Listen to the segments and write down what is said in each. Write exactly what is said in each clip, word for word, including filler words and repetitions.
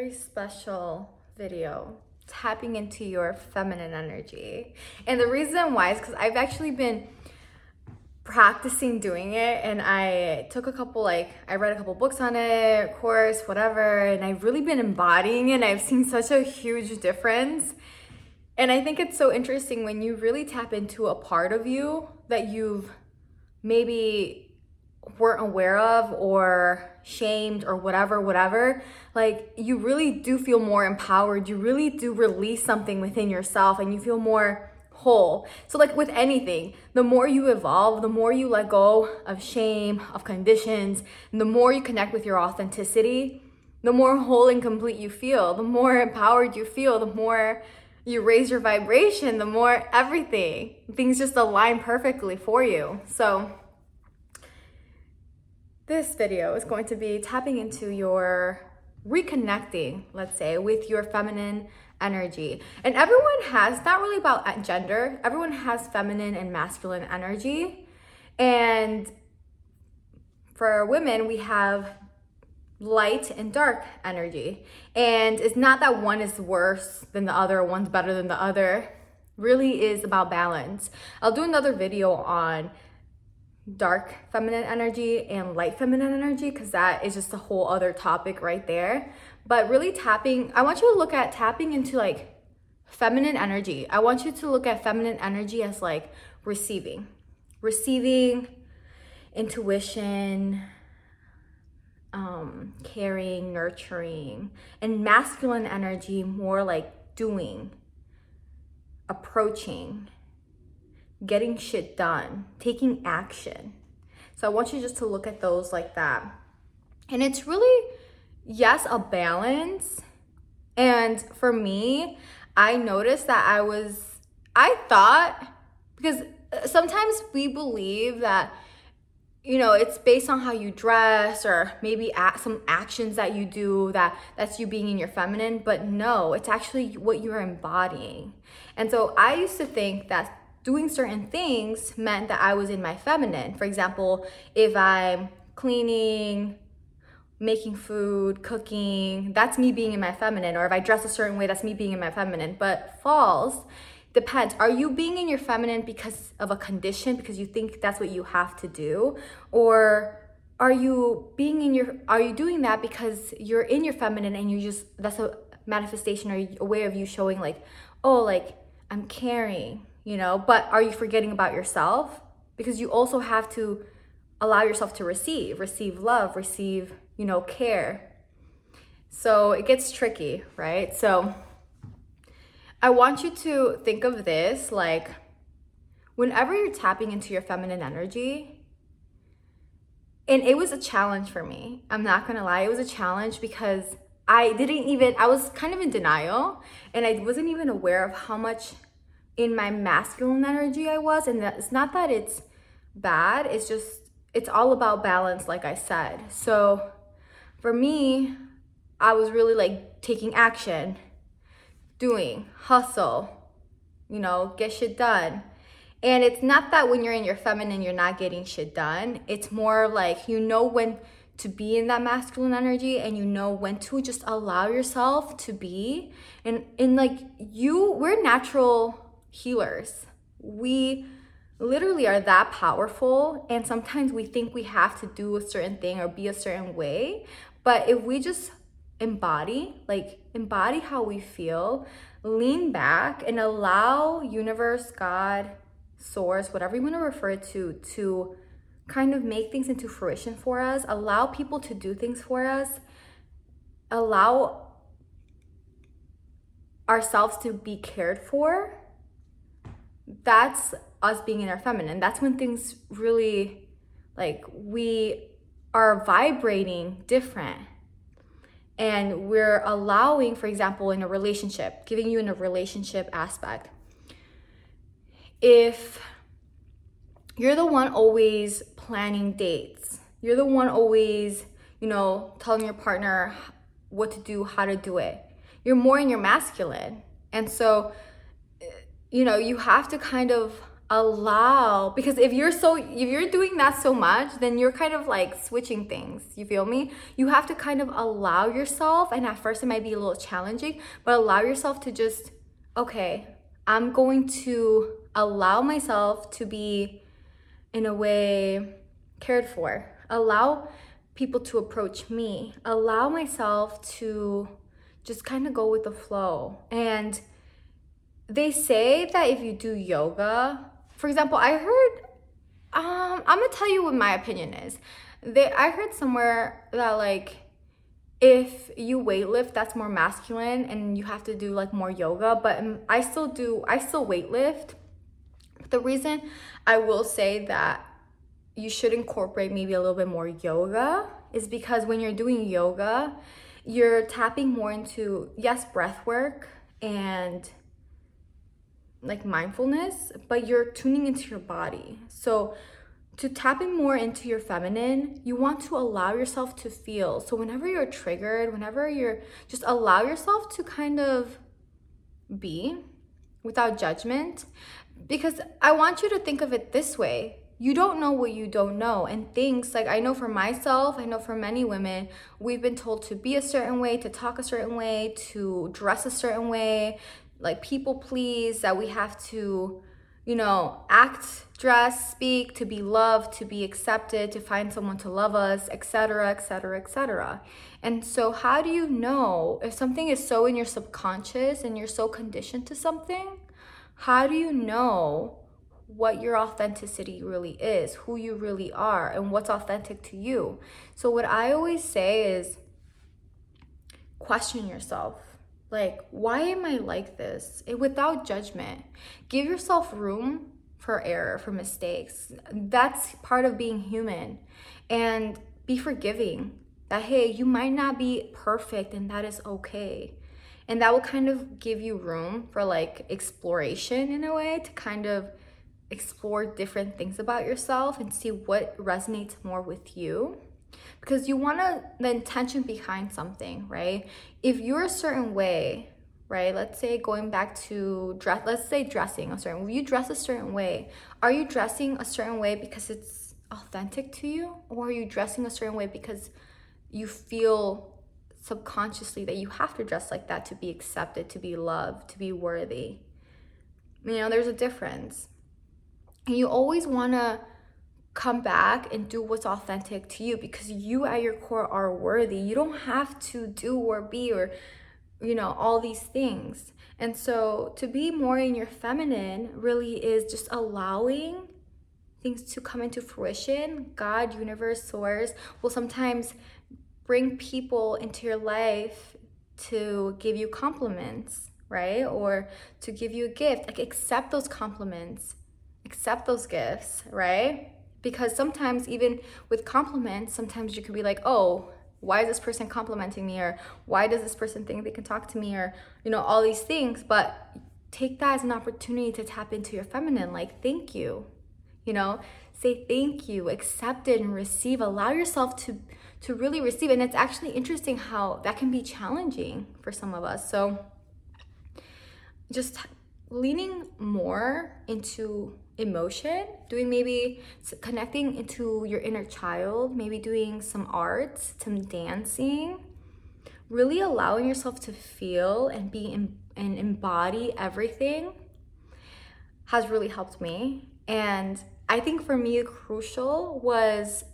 very special video tapping into your feminine energy. And the reason why is because I've actually been practicing doing it, and I took a couple, like I read a couple books on it, course, whatever, and I've really been embodying it, and I've seen such a huge difference. And I think it's so interesting when you really tap into a part of you that you've maybe weren't aware of or shamed or whatever, whatever, like you really do feel more empowered. You really do release something within yourself and you feel more whole. So like with anything, the more you evolve, the more you let go of shame, of conditions, and the more you connect with your authenticity, the more whole and complete you feel, the more empowered you feel, the more you raise your vibration, the more everything, things just align perfectly for you. So this video is going to be tapping into your reconnecting, let's say, with your feminine energy. And everyone has, not really about gender, everyone has feminine and masculine energy. And for women, we have light and dark energy. And it's not that one is worse than the other, one's better than the other. Really is about balance. I'll do another video on dark feminine energy and light feminine energy, because that is just a whole other topic right there. But really tapping, I want you to look at tapping into like feminine energy. I want you to look at feminine energy as like receiving, receiving, intuition, um, caring, nurturing, and masculine energy more like doing, approaching, getting shit done, taking action. So I want you just to look at those like that. And it's really, yes, a balance. And for me, I noticed that I was, I thought, because sometimes we believe that, you know, it's based on how you dress or maybe at some actions that you do that that's you being in your feminine, but no, it's actually what you're embodying. And so I used to think that doing certain things meant that I was in my feminine. For example, if I'm cleaning, making food, cooking, that's me being in my feminine. Or if I dress a certain way, that's me being in my feminine. But false, depends. Are you being in your feminine because of a condition, because you think that's what you have to do? Or are you being in your, are you doing that because you're in your feminine and you just, that's a manifestation or a way of you showing like, oh, like I'm caring. You know, but are you forgetting about yourself? Because you also have to allow yourself to receive, receive love, receive, you know, care. So it gets tricky, right? So I want you to think of this like whenever you're tapping into your feminine energy, and it was a challenge for me. I'm not gonna lie, it was a challenge because I didn't even, I was kind of in denial and I wasn't even aware of how much in my masculine energy I was. And that, it's not that it's bad, it's just, it's all about balance, like I said. So for me, I was really like taking action, doing, hustle, you know, get shit done. And it's not that when you're in your feminine, you're not getting shit done. It's more like, you know when to be in that masculine energy and you know when to just allow yourself to be. And, and like you, we're natural healers. We literally are that powerful, and sometimes we think we have to do a certain thing or be a certain way, but if we just embody, like embody how we feel, lean back and allow universe, God, source, whatever you want to refer to, to kind of make things into fruition for us, allow people to do things for us, allow ourselves to be cared for, that's us being in our feminine. That's when things really, like, we are vibrating different and we're allowing, for example, in a relationship, giving you in a relationship aspect, if you're the one always planning dates, you're the one always, you know, telling your partner what to do, how to do it, you're more in your masculine. And so you know, you have to kind of allow, because if you're so if you're doing that so much, then you're kind of like switching things, you feel me? You have to kind of allow yourself, and at first it might be a little challenging, but allow yourself to just, okay, I'm going to allow myself to be in a way cared for, allow people to approach me, allow myself to just kind of go with the flow. And they say that if you do yoga, for example, I heard, um, I'm gonna tell you what my opinion is. They, I heard somewhere that like, if you weightlift, that's more masculine and you have to do like more yoga, but I still do, I still weightlift. The reason I will say that you should incorporate maybe a little bit more yoga is because when you're doing yoga, you're tapping more into, yes, breath work and like mindfulness, but you're tuning into your body. So to tapping more into your feminine, you want to allow yourself to feel. So whenever you're triggered, whenever you're, just allow yourself to kind of be without judgment, because I want you to think of it this way. You don't know what you don't know, and things like, I know for myself, I know for many women, we've been told to be a certain way, to talk a certain way, to dress a certain way, like people please, that we have to, you know, act, dress, speak, to be loved, to be accepted, to find someone to love us, et cetera, et cetera, et cetera. And so how do you know if something is so in your subconscious and you're so conditioned to something? How do you know what your authenticity really is, who you really are, and what's authentic to you? So what I always say is question yourself. Like, why am I like this? It, without judgment. Give yourself room for error, for mistakes. That's part of being human. And be forgiving that, hey, you might not be perfect, and that is okay. And that will kind of give you room for like exploration in a way, to kind of explore different things about yourself and see what resonates more with you. Because you want to, the intention behind something, right? If you're a certain way, right? Let's say going back to dress, let's say dressing a certain, you dress a certain way. Are you dressing a certain way because it's authentic to you? Or are you dressing a certain way because you feel subconsciously that you have to dress like that to be accepted, to be loved, to be worthy? You know, there's a difference. And you always want to come back and do what's authentic to you, because you at your core are worthy. You don't have to do or be or, you know, all these things. And so to be more in your feminine really is just allowing things to come into fruition. God, universe, source will sometimes bring people into your life to give you compliments, right? Or to give you a gift. Like, accept those compliments, accept those gifts, right? Because sometimes even with compliments, sometimes you could be like, oh, why is this person complimenting me? Or why does this person think they can talk to me? Or, you know, all these things. But take that as an opportunity to tap into your feminine. Like, thank you, you know, say thank you, accept it and receive, allow yourself to, to really receive. And it's actually interesting how that can be challenging for some of us. So just leaning more into emotion, doing maybe connecting into your inner child, maybe doing some arts, some dancing, really allowing yourself to feel and be in, and embody everything has really helped me. And I think for me, crucial was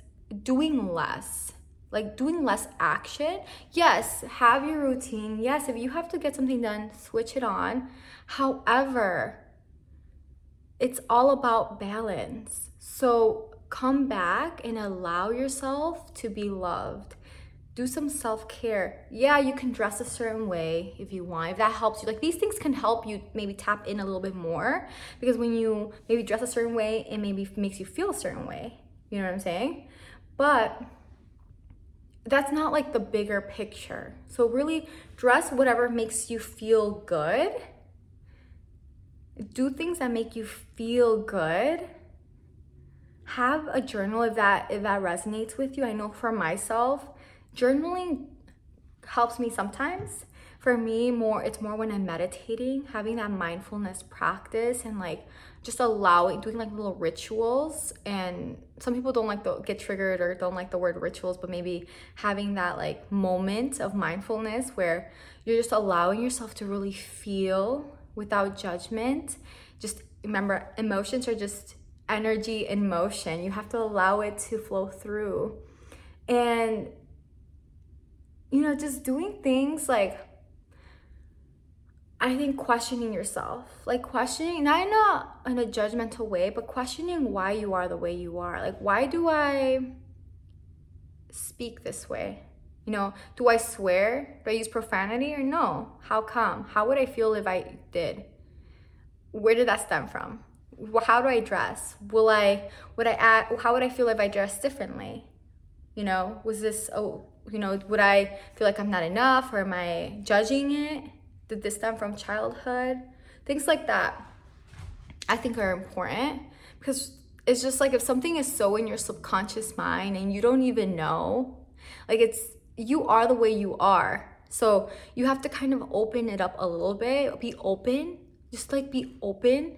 doing less, like doing less action. Yes, have your routine. Yes, if you have to get something done, switch it on. However, it's all about balance. So come back and allow yourself to be loved. Do some self-care. Yeah, you can dress a certain way if you want, if that helps you. Like, these things can help you maybe tap in a little bit more, because when you maybe dress a certain way, it maybe makes you feel a certain way. You know what I'm saying? But that's not like the bigger picture. So really dress whatever makes you feel good. Do things that make you feel good. Have a journal if that if that resonates with you. I know for myself, journaling helps me sometimes. for me, more it's more when I'm meditating, having that mindfulness practice and like just allowing, doing like little rituals. And some people don't like the get triggered or don't like the word rituals, but maybe having that like moment of mindfulness where you're just allowing yourself to really feel without judgment. Just remember, emotions are just energy in motion. You have to allow it to flow through. And you know, just doing things like, I think questioning yourself, like questioning, not in a, in a judgmental way, but questioning why you are the way you are. Like, why do I speak this way? You know, do I swear? Do I use profanity or no? How come? How would I feel if I did? Where did that stem from? How do I dress? Will I, would I act, how would I feel if I dressed differently? You know, was this, oh, you know, would I feel like I'm not enough, or am I judging it? Did this stem from childhood? Things like that, I think, are important, because it's just like, if something is so in your subconscious mind and you don't even know, like, it's, you are the way you are. So you have to kind of open it up a little bit, be open, just like be open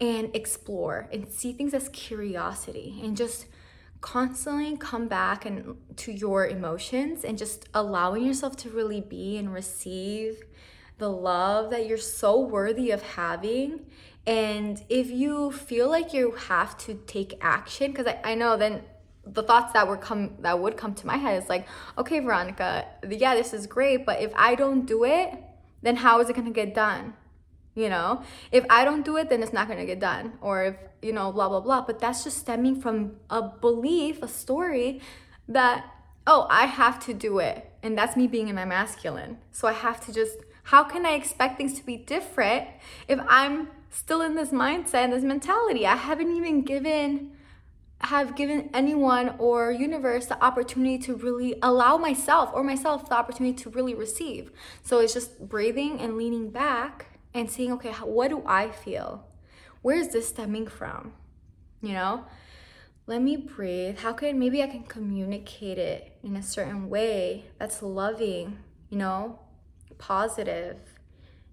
and explore and see things as curiosity, and just constantly come back and to your emotions, and just allowing yourself to really be and receive the love that you're so worthy of having. And if you feel like you have to take action, because I, I know then the thoughts that were come that would come to my head is like, okay, Veronica, yeah, this is great, but if I don't do it, then how is it going to get done? You know, if I don't do it, then it's not going to get done, or if, you know, blah, blah, blah. But that's just stemming from a belief, a story that, oh, I have to do it. And that's me being in my masculine. So I have to just, how can I expect things to be different if I'm still in this mindset and this mentality? I haven't even given, have given anyone or universe the opportunity to really allow myself or myself the opportunity to really receive. So it's just breathing and leaning back and seeing, okay, how, what do I feel? Where is this stemming from? You know, let me breathe. How can, maybe I can communicate it in a certain way that's loving, you know, positive,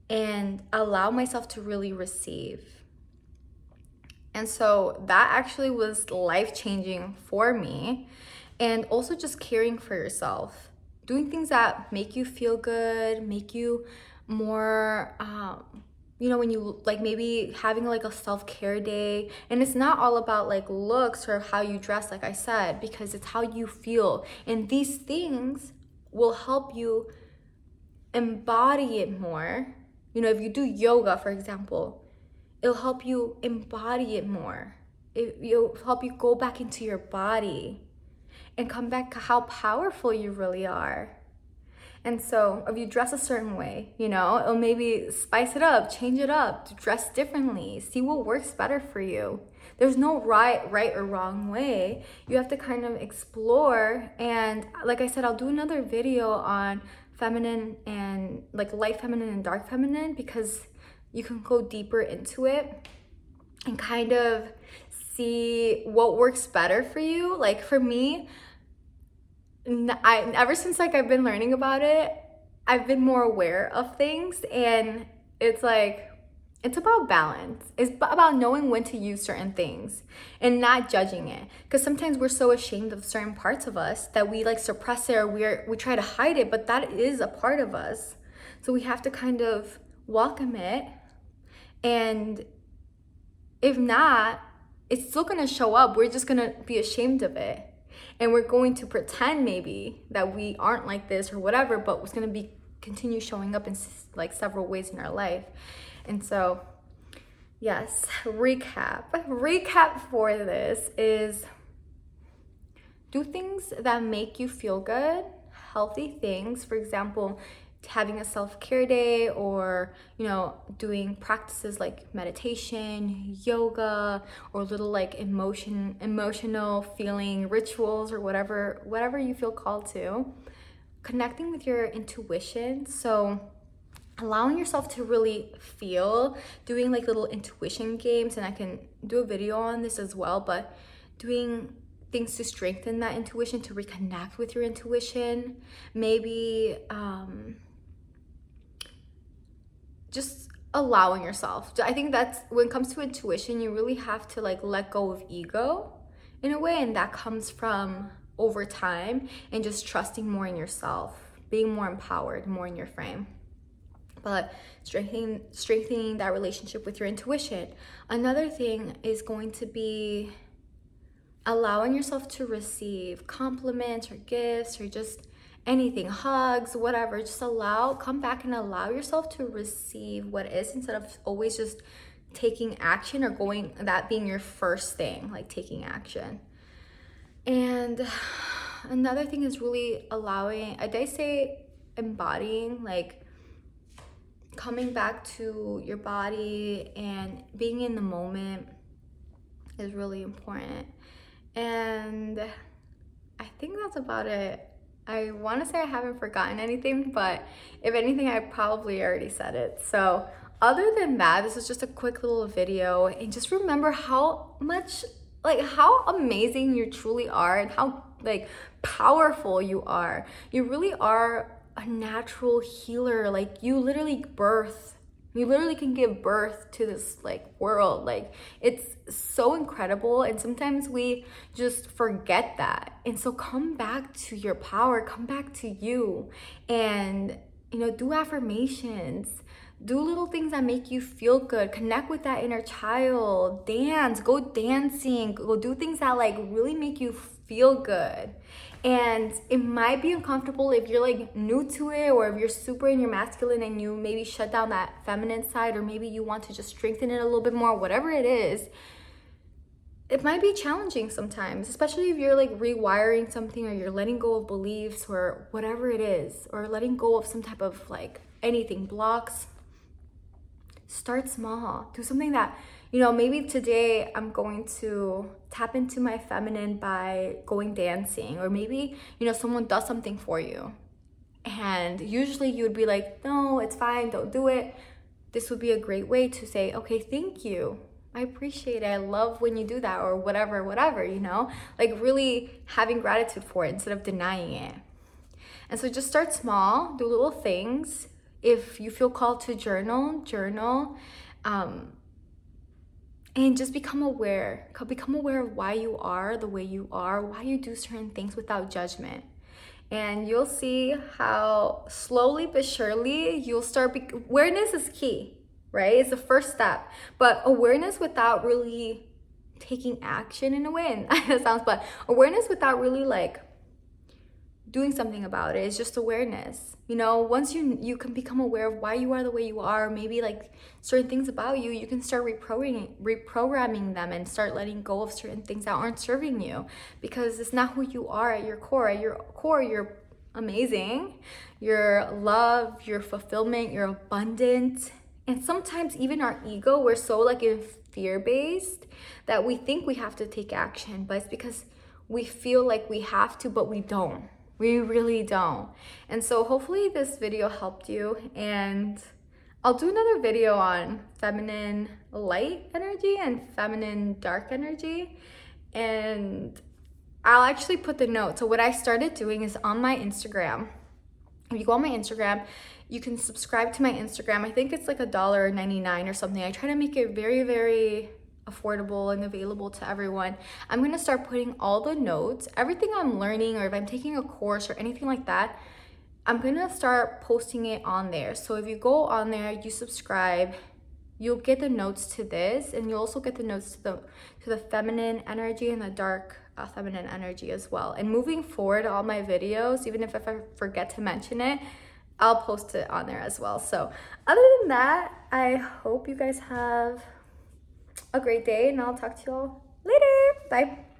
and allow myself to really receive. And so that actually was life-changing for me. And also just caring for yourself, doing things that make you feel good, make you more, um you know, when you, like, maybe having like a self-care day. And it's not all about like looks or how you dress, like I said, because it's how you feel, and these things will help you embody it more. You know, if you do yoga, for example, it'll help you embody it more. It, it'll help you go back into your body and come back to how powerful you really are. And so if you dress a certain way, you know, it'll maybe spice it up, change it up, dress differently, see what works better for you. There's no right, right or wrong way. You have to kind of explore. And like I said, I'll do another video on feminine and like light feminine and dark feminine, because you can go deeper into it and kind of see what works better for you. Like for me, I, ever since like I've been learning about it, I've been more aware of things, and it's like, it's about balance. It's about knowing when to use certain things and not judging it, because sometimes we're so ashamed of certain parts of us that we like suppress it, or we're, we try to hide it, but that is a part of us. So we have to kind of welcome it, and if not, it's still going to show up. We're just going to be ashamed of it. And we're going to pretend maybe that we aren't like this or whatever, but it's going to be continue showing up in like several ways in our life. And so, yes, recap. Recap for this is, do things that make you feel good, healthy things. For example, having a self-care day, or, you know, doing practices like meditation, yoga, or little like emotion emotional feeling rituals, or whatever whatever you feel called to. Connecting with your intuition, so allowing yourself to really feel, doing like little intuition games, and I can do a video on this as well, but doing things to strengthen that intuition, to reconnect with your intuition. Maybe um just allowing yourself. I think that's when it comes to intuition, you really have to like let go of ego in a way, and that comes from over time and just trusting more in yourself, being more empowered, more in your frame. But strengthening strengthening that relationship with your intuition. Another thing is going to be allowing yourself to receive compliments or gifts or just anything, hugs, whatever. Just allow, come back and allow yourself to receive what is, instead of always just taking action or going, that being your first thing, like taking action. And another thing is really allowing, I did say embodying, like coming back to your body and being in the moment is really important. And I think that's about it. I want to say I haven't forgotten anything, but if anything, I probably already said it. So other than that, this is just a quick little video, and just remember how much, like how amazing you truly are and how like powerful you are. You really are a natural healer. Like you literally birth, you literally can give birth to this like world. Like it's so incredible, and sometimes we just forget that. And so come back to your power, come back to you, and you know, do affirmations, do little things that make you feel good, connect with that inner child, dance, go dancing, go do things that like really make you feel good. And it might be uncomfortable if you're like new to it, or if you're super in your masculine and you maybe shut down that feminine side, or maybe you want to just strengthen it a little bit more, whatever it is. It might be challenging sometimes, especially if you're like rewiring something, or you're letting go of beliefs or whatever it is, or letting go of some type of like anything, blocks. Start small. Do something that, you know, maybe today I'm going to tap into my feminine by going dancing, or maybe, you know, someone does something for you and usually you would be like, no, it's fine, don't do it. This would be a great way to say, okay, thank you, I appreciate it, I love when you do that, or whatever, whatever, you know, like really having gratitude for it instead of denying it. And so just start small, do little things. If you feel called to journal, journal, um, and just become aware. Become aware of why you are the way you are, why you do certain things without judgment. And you'll see how slowly but surely you'll start, be- awareness is key, right? It's the first step, but awareness without really taking action in a way, and that sounds bad, awareness without really like doing something about it. It's just awareness. You know, once you you can become aware of why you are the way you are, maybe like certain things about you, you can start reprogramming reprogramming them and start letting go of certain things that aren't serving you, because it's not who you are at your core. At your core, you're amazing. You're love, you're fulfillment, you're abundant. And sometimes even our ego, we're so like in fear-based that we think we have to take action, but it's because we feel like we have to, but we don't. We really don't. And so hopefully this video helped you, and I'll do another video on feminine light energy and feminine dark energy, and I'll actually put the notes. So what I started doing is on my Instagram, if you go on my Instagram, you can subscribe to my Instagram. I think it's like a dollar ninety-nine or something. I try to make it very, very affordable and available to everyone. I'm going to start putting all the notes, everything I'm learning, or if I'm taking a course or anything like that, I'm going to start posting it on there. So if you go on there, you subscribe, you'll get the notes to this, and you'll also get the notes to the to the feminine energy and the dark uh, feminine energy as well. And moving forward, all my videos, even if I forget to mention it, I'll post it on there as well. So other than that, I hope you guys have a great day, and I'll talk to y'all later. Bye.